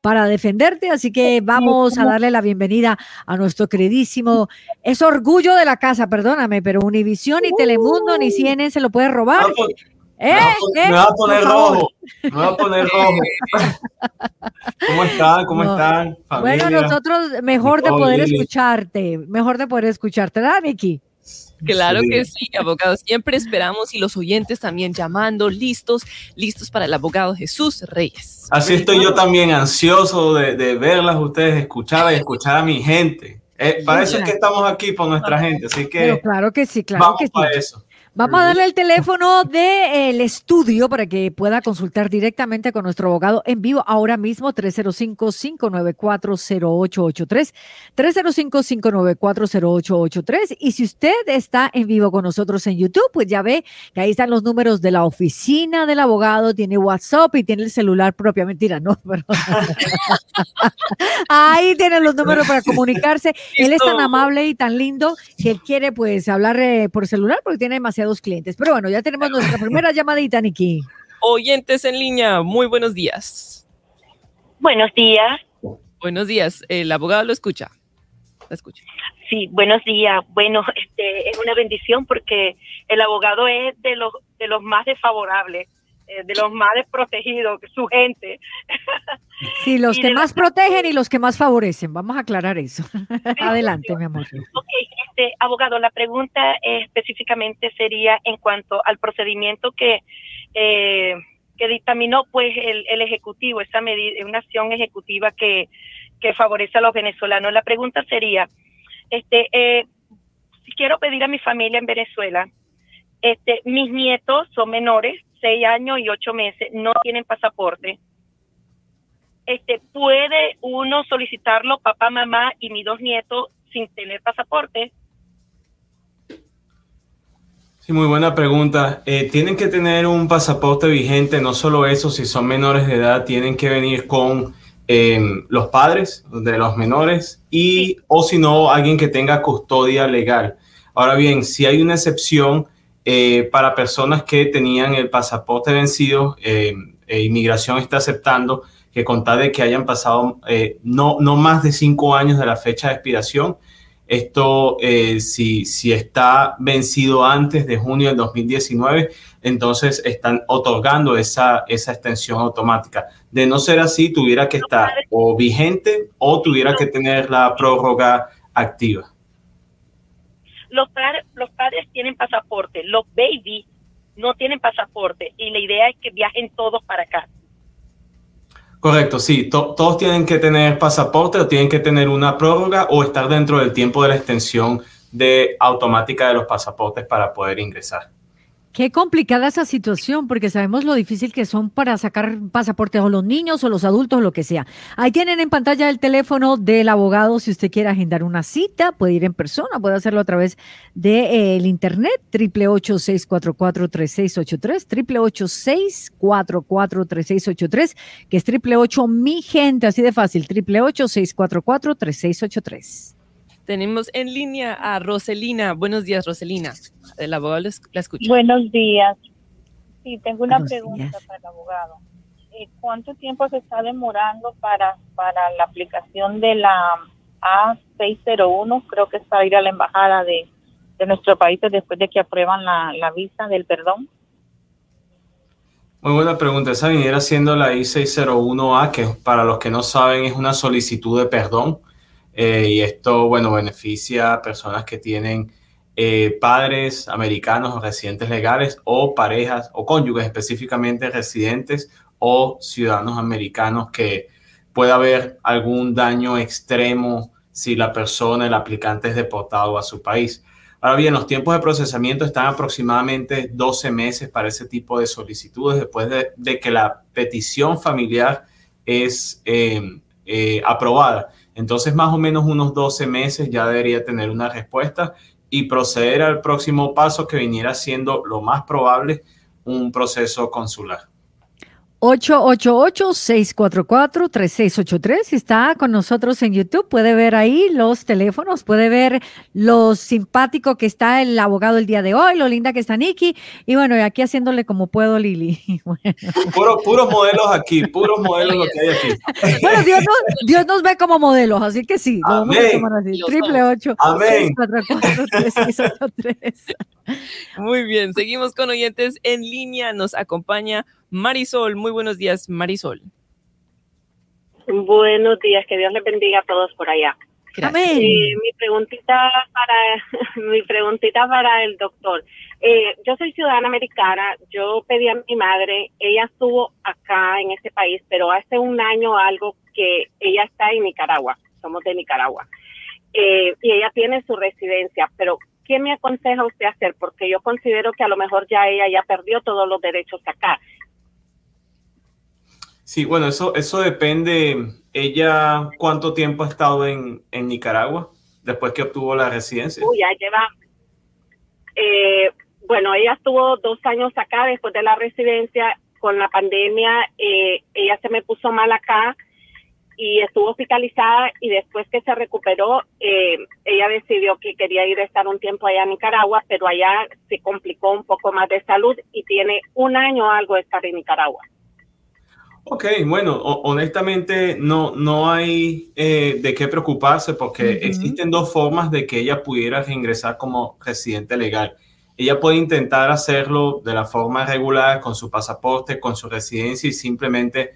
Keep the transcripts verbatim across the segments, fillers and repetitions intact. Para defenderte, así que vamos a darle la bienvenida a nuestro queridísimo, es orgullo de la casa, perdóname, pero Univision ni Telemundo ni C N N se lo puede robar. No, pues, ¿Eh? Me va a poner rojo, me va a poner rojo. ¿Cómo están? ¿Cómo no. están? Familia, bueno, nosotros mejor de poder escucharte, mejor de poder escucharte, ¿verdad, Vicky? Claro sí. que sí, abogado. Siempre esperamos y los oyentes también llamando, listos, listos para el abogado Jesús Reyes. Así estoy yo también ansioso de, de verlas ustedes, escuchar y escuchar a mi gente. Eh, para eso es que estamos aquí, por nuestra gente, así que. Pero claro que sí, claro vamos que sí. Para eso. Vamos a darle el teléfono del estudio para que pueda consultar directamente con nuestro abogado en vivo ahora mismo, tres cero cinco, cinco nueve cuatro, cero ocho ocho tres, tres cero cinco, cinco nueve cuatro, cero ocho ocho tres. Y si usted está en vivo con nosotros en YouTube, pues ya ve que ahí están los números de la oficina del abogado, tiene WhatsApp y tiene el celular propio. Mentira, no, pero ahí tienen los números para comunicarse. Él es tan amable y tan lindo que él quiere pues hablar eh, por celular porque tiene demasiado clientes. Pero bueno, ya tenemos nuestra primera llamadita, Niki. Oyentes en línea, muy buenos días. Buenos días. Buenos días. El abogado lo escucha. Lo escucha. Sí, buenos días. Bueno, este es una bendición porque el abogado es de los, de los más desfavorables, eh, de los más desprotegidos, su gente. Sí, los que más protegen y los que más favorecen. Vamos a aclarar eso. Adelante, mi amor. Okay, este, abogado, la pregunta eh, específicamente sería en cuanto al procedimiento que, eh, que dictaminó pues el, el Ejecutivo, esa medida, una acción ejecutiva que, que favorece a los venezolanos. La pregunta sería, este, eh, si quiero pedir a mi familia en Venezuela, este, mis nietos son menores, seis años y ocho meses, no tienen pasaporte. Este, ¿puede uno solicitarlo, papá, mamá y mis dos nietos, sin tener pasaporte? Sí, muy buena pregunta. Eh, tienen que tener un pasaporte vigente, no solo eso, si son menores de edad, tienen que venir con eh, los padres de los menores y, sí. o si no, alguien que tenga custodia legal. Ahora bien, si hay una excepción eh, para personas que tenían el pasaporte vencido, eh, eh, inmigración está aceptando que contar de que hayan pasado eh, no, no más de cinco años de la fecha de expiración. Esto, eh, si, si está vencido antes de junio del dos mil diecinueve, entonces están otorgando esa, esa extensión automática. De no ser así, tuviera que estar o vigente o tuviera que tener la prórroga activa. Los, par- los padres tienen pasaporte, los babies no tienen pasaporte y la idea es que viajen todos para acá. Correcto, sí. To- todos tienen que tener pasaporte o tienen que tener una prórroga o estar dentro del tiempo de la extensión de automática de los pasaportes para poder ingresar. Qué complicada esa situación, porque sabemos lo difícil que son para sacar pasaportes o los niños o los adultos o lo que sea. Ahí tienen en pantalla el teléfono del abogado. Si usted quiere agendar una cita, puede ir en persona, puede hacerlo a través del internet, triple ocho, seis cuatro cuatro, tres seis ocho tres, triple ocho, seis cuatro cuatro, tres seis ocho tres, que es triple ocho mi gente, así de fácil, triple ocho, seis cuatro cuatro, tres seis ocho tres. Tenemos en línea a Roselina. Buenos días, Roselina. El abogado la escucha. Buenos días. Sí, tengo una Buenos pregunta días. para el abogado. ¿Cuánto tiempo se está demorando para, para la aplicación de la A seis cero uno? Creo que es para ir a la embajada de, de nuestro país después de que aprueban la, la visa del perdón. Muy buena pregunta. Esa viniera siendo la I seiscientos uno A, que para los que no saben es una solicitud de perdón. Eh, y esto, bueno, beneficia a personas que tienen eh, padres americanos o residentes legales o parejas o cónyuges específicamente residentes o ciudadanos americanos que pueda haber algún daño extremo si la persona, el aplicante, es deportado a su país. Ahora bien, los tiempos de procesamiento están aproximadamente doce meses para ese tipo de solicitudes después de, de que la petición familiar es eh, eh, aprobada. Entonces, más o menos unos doce meses ya debería tener una respuesta y proceder al próximo paso que viniera siendo lo más probable un proceso consular. ocho ocho ocho, seis cuatro cuatro, tres seis ocho tres. Está con nosotros en YouTube. Puede ver ahí los teléfonos, puede ver lo simpático que está el abogado el día de hoy, lo linda que está Nikki. Y bueno, aquí haciéndole como puedo, Lili. Bueno. Puro, puros modelos aquí, puros modelos lo que hay aquí. Bueno, Dios nos, Dios nos ve como modelos, así que sí. Amén. Triple ocho. Amén. seis cuatro cuatro, tres seis ocho tres. Muy bien, seguimos con oyentes en línea. Nos acompaña Marisol. Muy buenos días, Marisol. Buenos días, que Dios les bendiga a todos por allá. Amén. Eh, mi preguntita para mi preguntita para el doctor. Eh, yo soy ciudadana americana, yo pedí a mi madre, ella estuvo acá en este país, pero hace un año algo que ella está en Nicaragua, somos de Nicaragua, eh, y ella tiene su residencia, pero ¿qué me aconseja usted hacer? Porque yo considero que a lo mejor ya ella ya perdió todos los derechos acá. Sí, bueno, eso, eso depende. Ella, ¿cuánto tiempo ha estado en, en Nicaragua después que obtuvo la residencia? Uy, ya lleva, eh, bueno, ella estuvo dos años acá después de la residencia. Con la pandemia, eh, ella se me puso mal acá y estuvo hospitalizada, y después que se recuperó, eh, ella decidió que quería ir a estar un tiempo allá en Nicaragua, pero allá se complicó un poco más de salud y tiene un año o algo de estar en Nicaragua. Ok, bueno, honestamente no, no hay eh, de qué preocuparse, porque uh-huh. existen dos formas de que ella pudiera reingresar como residente legal. Ella puede intentar hacerlo de la forma regular, con su pasaporte, con su residencia, y simplemente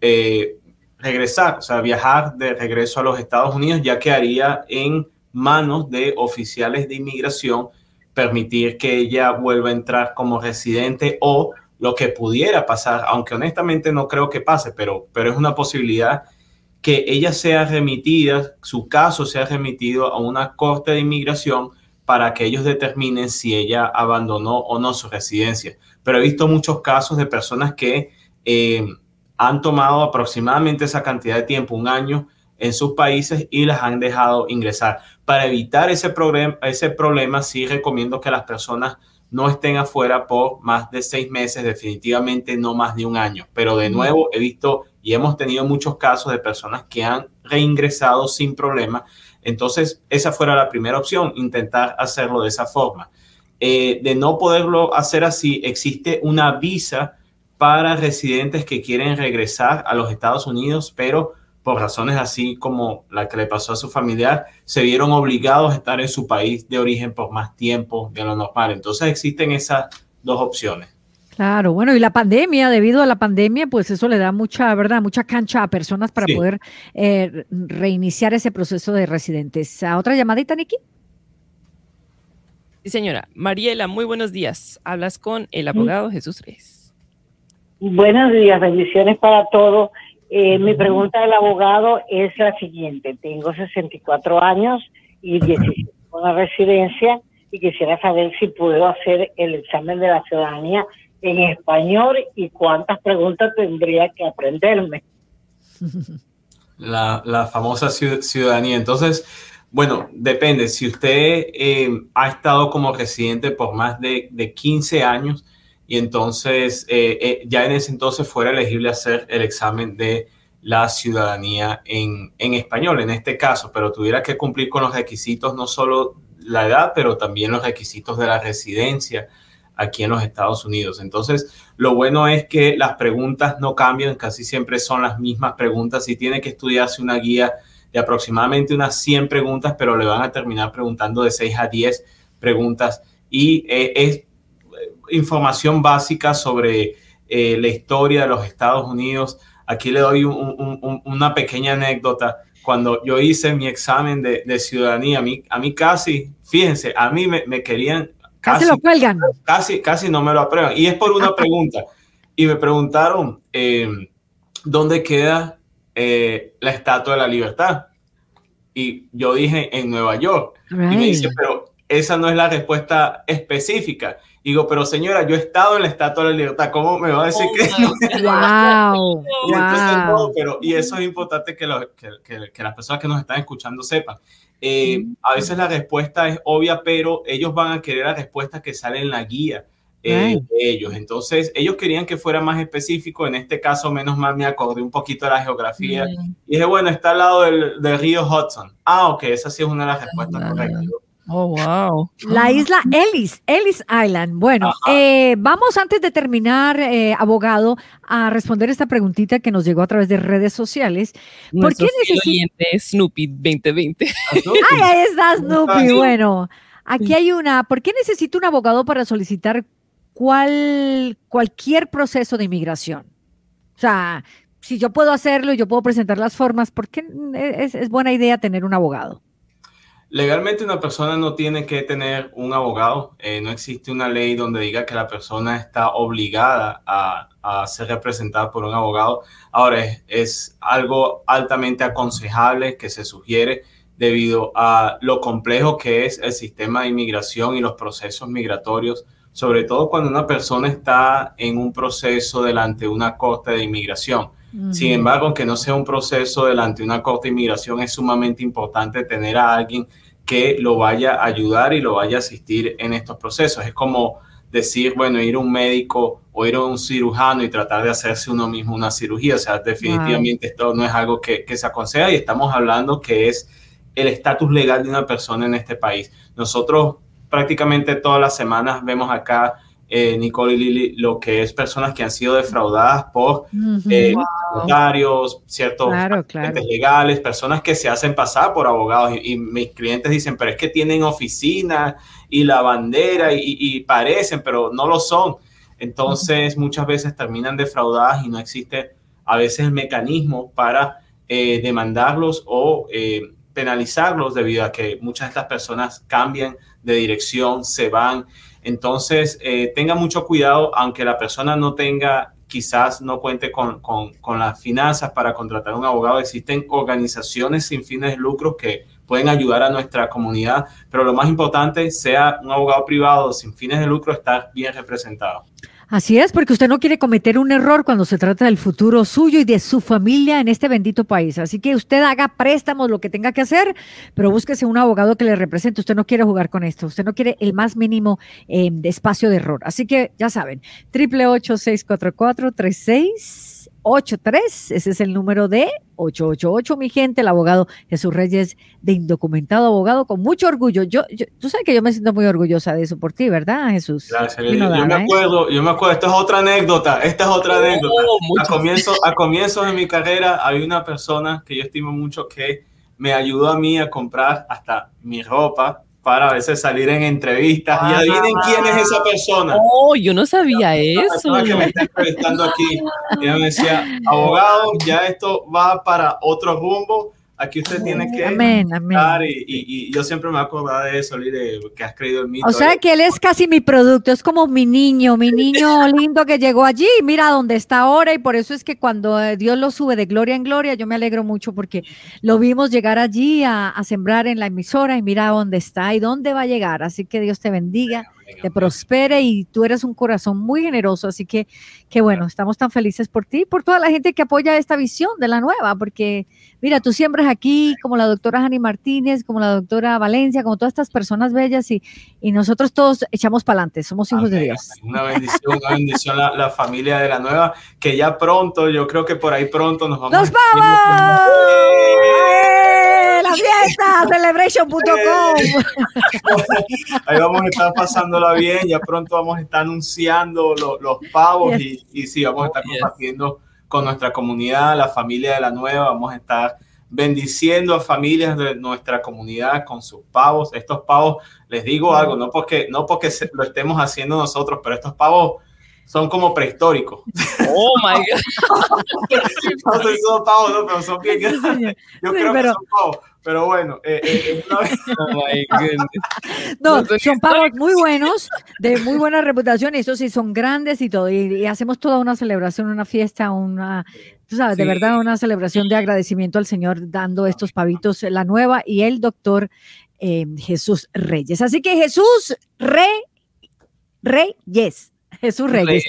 eh, regresar, o sea, viajar de regreso a los Estados Unidos, ya que haría en manos de oficiales de inmigración permitir que ella vuelva a entrar como residente, o lo que pudiera pasar, aunque honestamente no creo que pase, pero, pero es una posibilidad que ella sea remitida, su caso sea remitido a una corte de inmigración para que ellos determinen si ella abandonó o no su residencia. Pero he visto muchos casos de personas que eh, han tomado aproximadamente esa cantidad de tiempo, un año, en sus países y las han dejado ingresar. Para evitar ese, problem- ese problema, sí recomiendo que las personas no estén afuera por más de seis meses, definitivamente no más de un año. Pero de nuevo he visto y hemos tenido muchos casos de personas que han reingresado sin problema. Entonces esa fuera la primera opción, intentar hacerlo de esa forma. Eh, de no poderlo hacer así, existe una visa para residentes que quieren regresar a los Estados Unidos, pero por razones así como la que le pasó a su familiar, se vieron obligados a estar en su país de origen por más tiempo de lo normal. Entonces existen esas dos opciones. Claro, bueno, y la pandemia, debido a la pandemia, pues eso le da mucha, ¿verdad? Mucha cancha a personas para sí. poder eh, reiniciar ese proceso de residentes. ¿A otra llamadita, Nikki? Sí, señora. Mariela, muy buenos días. Hablas con el abogado ¿Sí? Jesús Reyes. Buenos días, bendiciones para todos. Eh, mi pregunta del abogado es la siguiente. Tengo sesenta y cuatro años y diecisiete una residencia, y quisiera saber si puedo hacer el examen de la ciudadanía en español y cuántas preguntas tendría que aprenderme. La, la famosa ciudadanía. Entonces, bueno, depende. Si usted eh, ha estado como residente por más de, de quince años, y entonces eh, eh, ya en ese entonces fuera elegible hacer el examen de la ciudadanía en, en español, en este caso, pero tuviera que cumplir con los requisitos, no solo la edad, pero también los requisitos de la residencia aquí en los Estados Unidos. Entonces, lo bueno es que las preguntas no cambian, casi siempre son las mismas preguntas, y tiene que estudiarse una guía de aproximadamente unas cien preguntas, pero le van a terminar preguntando de seis a diez preguntas, y eh, es información básica sobre eh, la historia de los Estados Unidos. Aquí le doy un, un, un, una pequeña anécdota. Cuando yo hice mi examen de, de ciudadanía, a mí, a mí casi, fíjense, a mí me, me querían... Casi, casi lo cuelgan. Casi, casi no me lo aprueban. Y es por una pregunta. Y me preguntaron, eh, ¿dónde queda eh, la Estatua de la Libertad? Y yo dije, en Nueva York. Right. Y me dice, pero esa no es la respuesta específica. Digo, pero señora, yo he estado en la Estatua de la Libertad, ¿cómo me va a decir oh, que no? Wow, y, entonces, wow. No, pero, y eso es importante que, lo, que, que, que las personas que nos están escuchando sepan. Eh, mm. A veces la respuesta es obvia, pero ellos van a querer la respuesta que sale en la guía. eh, de ellos. Entonces, ellos querían que fuera más específico. En este caso, menos mal, me acordé un poquito de la geografía. Bien. Y dije, bueno, está al lado del, del río Hudson. Ah, ok, esa sí es una de las respuestas correctas. Oh, wow. La isla Ellis, Ellis Island. Bueno, eh, vamos antes de terminar, eh, abogado, a responder esta preguntita que nos llegó a través de redes sociales. ¿Por qué necesitas Snoopy veinte veinte? Ah, ahí está Snoopy. Bueno, aquí hay una. ¿Por qué necesita un abogado para solicitar cual, cualquier proceso de inmigración? O sea, si yo puedo hacerlo y yo puedo presentar las formas, ¿por qué es, es buena idea tener un abogado? Legalmente una persona no tiene que tener un abogado. Eh, no existe una ley donde diga que la persona está obligada a, a ser representada por un abogado. Ahora, es, es algo altamente aconsejable que se sugiere debido a lo complejo que es el sistema de inmigración y los procesos migratorios, sobre todo cuando una persona está en un proceso delante de una corte de inmigración. Sin embargo, aunque no sea un proceso delante de una corte de inmigración, es sumamente importante tener a alguien que lo vaya a ayudar y lo vaya a asistir en estos procesos. Es como decir, bueno, ir a un médico o ir a un cirujano y tratar de hacerse uno mismo una cirugía. O sea, definitivamente wow. Esto no es algo que, que se aconseja, y estamos hablando que es el estatus legal de una persona en este país. Nosotros prácticamente todas las semanas vemos acá Eh, Nicole y Lili, lo que es personas que han sido defraudadas por eh, wow. notarios, ciertos claro, claro. legales, personas que se hacen pasar por abogados, y, y mis clientes dicen, pero es que tienen oficina y la bandera y, y parecen, pero no lo son. Entonces, uh-huh. muchas veces terminan defraudadas y no existe a veces el mecanismo para eh, demandarlos o eh, penalizarlos, debido a que muchas de estas personas cambian de dirección, se van. Entonces, eh, tenga mucho cuidado, aunque la persona no tenga, quizás no cuente con, con, con las finanzas para contratar un abogado. Existen organizaciones sin fines de lucro que pueden ayudar a nuestra comunidad, pero lo más importante, sea un abogado privado sin fines de lucro, estar bien representado. Así es, porque usted no quiere cometer un error cuando se trata del futuro suyo y de su familia en este bendito país. Así que usted haga préstamos, lo que tenga que hacer, pero búsquese un abogado que le represente. Usted no quiere jugar con esto. Usted no quiere el más mínimo eh, de espacio de error. Así que ya saben, triple ocho, seis cuatro cuatro, tres seis ocho tres. Ese es el número de ocho ocho ocho, mi gente, el abogado Jesús Reyes, de Indocumentado Abogado, con mucho orgullo. Yo, yo, tú sabes que yo me siento muy orgullosa de eso por ti, ¿verdad, Jesús? Gracias, yo, dana, yo me acuerdo, ¿eh? yo me acuerdo, esta es otra anécdota, esta es otra anécdota. Oh, a comienzos a comienzo de mi carrera había una persona que yo estimo mucho que me ayudó a mí a comprar hasta mi ropa para a veces salir en entrevistas. Ah, y adivinen quién es esa persona. Oh, yo no sabía la persona eso. Que me está entrevistando aquí. Y me decía, abogado, ya esto va para otro rumbo. Aquí usted tiene que amén, amén. Y, y, y yo siempre me acordaba de eso, Lire, que has creído en mí. O sea, que él es casi mi producto, es como mi niño, mi niño lindo que llegó allí, mira dónde está ahora, y por eso es que cuando Dios lo sube de gloria en gloria, yo me alegro mucho porque lo vimos llegar allí a, a sembrar en la emisora, y mira dónde está y dónde va a llegar. Así que Dios te bendiga, te prospere, y tú eres un corazón muy generoso, así que que bueno, estamos tan felices por ti, por toda la gente que apoya esta visión de La Nueva, porque mira, tú siembras aquí, como la doctora Jani Martínez, como la doctora Valencia, como todas estas personas bellas, y, y nosotros todos echamos para adelante, somos hijos amén, de Dios. Una bendición, una bendición la, la familia de La Nueva, que ya pronto, yo creo que por ahí pronto nos vamos. ¡Nos vamos! ¡La fiesta! Celebration punto com. Ahí vamos a estar pasándola bien, ya pronto vamos a estar anunciando los, los pavos, yes. y, y sí, vamos a estar compartiendo con nuestra comunidad, la familia de La Nueva, vamos a estar bendiciendo a familias de nuestra comunidad con sus pavos. Estos pavos, les digo algo, no porque, no porque lo estemos haciendo nosotros, pero estos pavos son como prehistóricos. Oh my God. No sé si son pavos, no, pero son bien grandes. Yo sí, creo pero... que son pavos. Pero bueno, eh, eh, no, no, no son pavos muy buenos, de muy buena reputación, y eso sí, son grandes y todo, y, y hacemos toda una celebración, una fiesta, una, tú sabes, sí. de verdad, una celebración de agradecimiento al Señor, dando estos pavitos, La Nueva y el doctor eh, Jesús Reyes. Así que Jesús Re, Reyes. Jesús Reyes.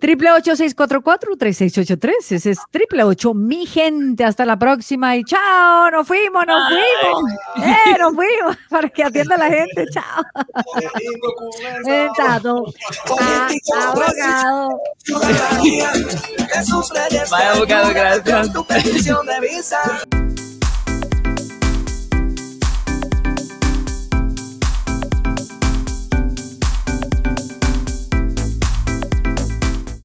triple ocho, seis cuatro cuatro, tres seis ocho tres. Ese es triple ocho, mi gente. Hasta la próxima y chao. Nos fuimos, nos fuimos. Eh, nos fuimos. Para que atienda la gente. Chao. Sentado. Abogado. Vaya abogado, gracias.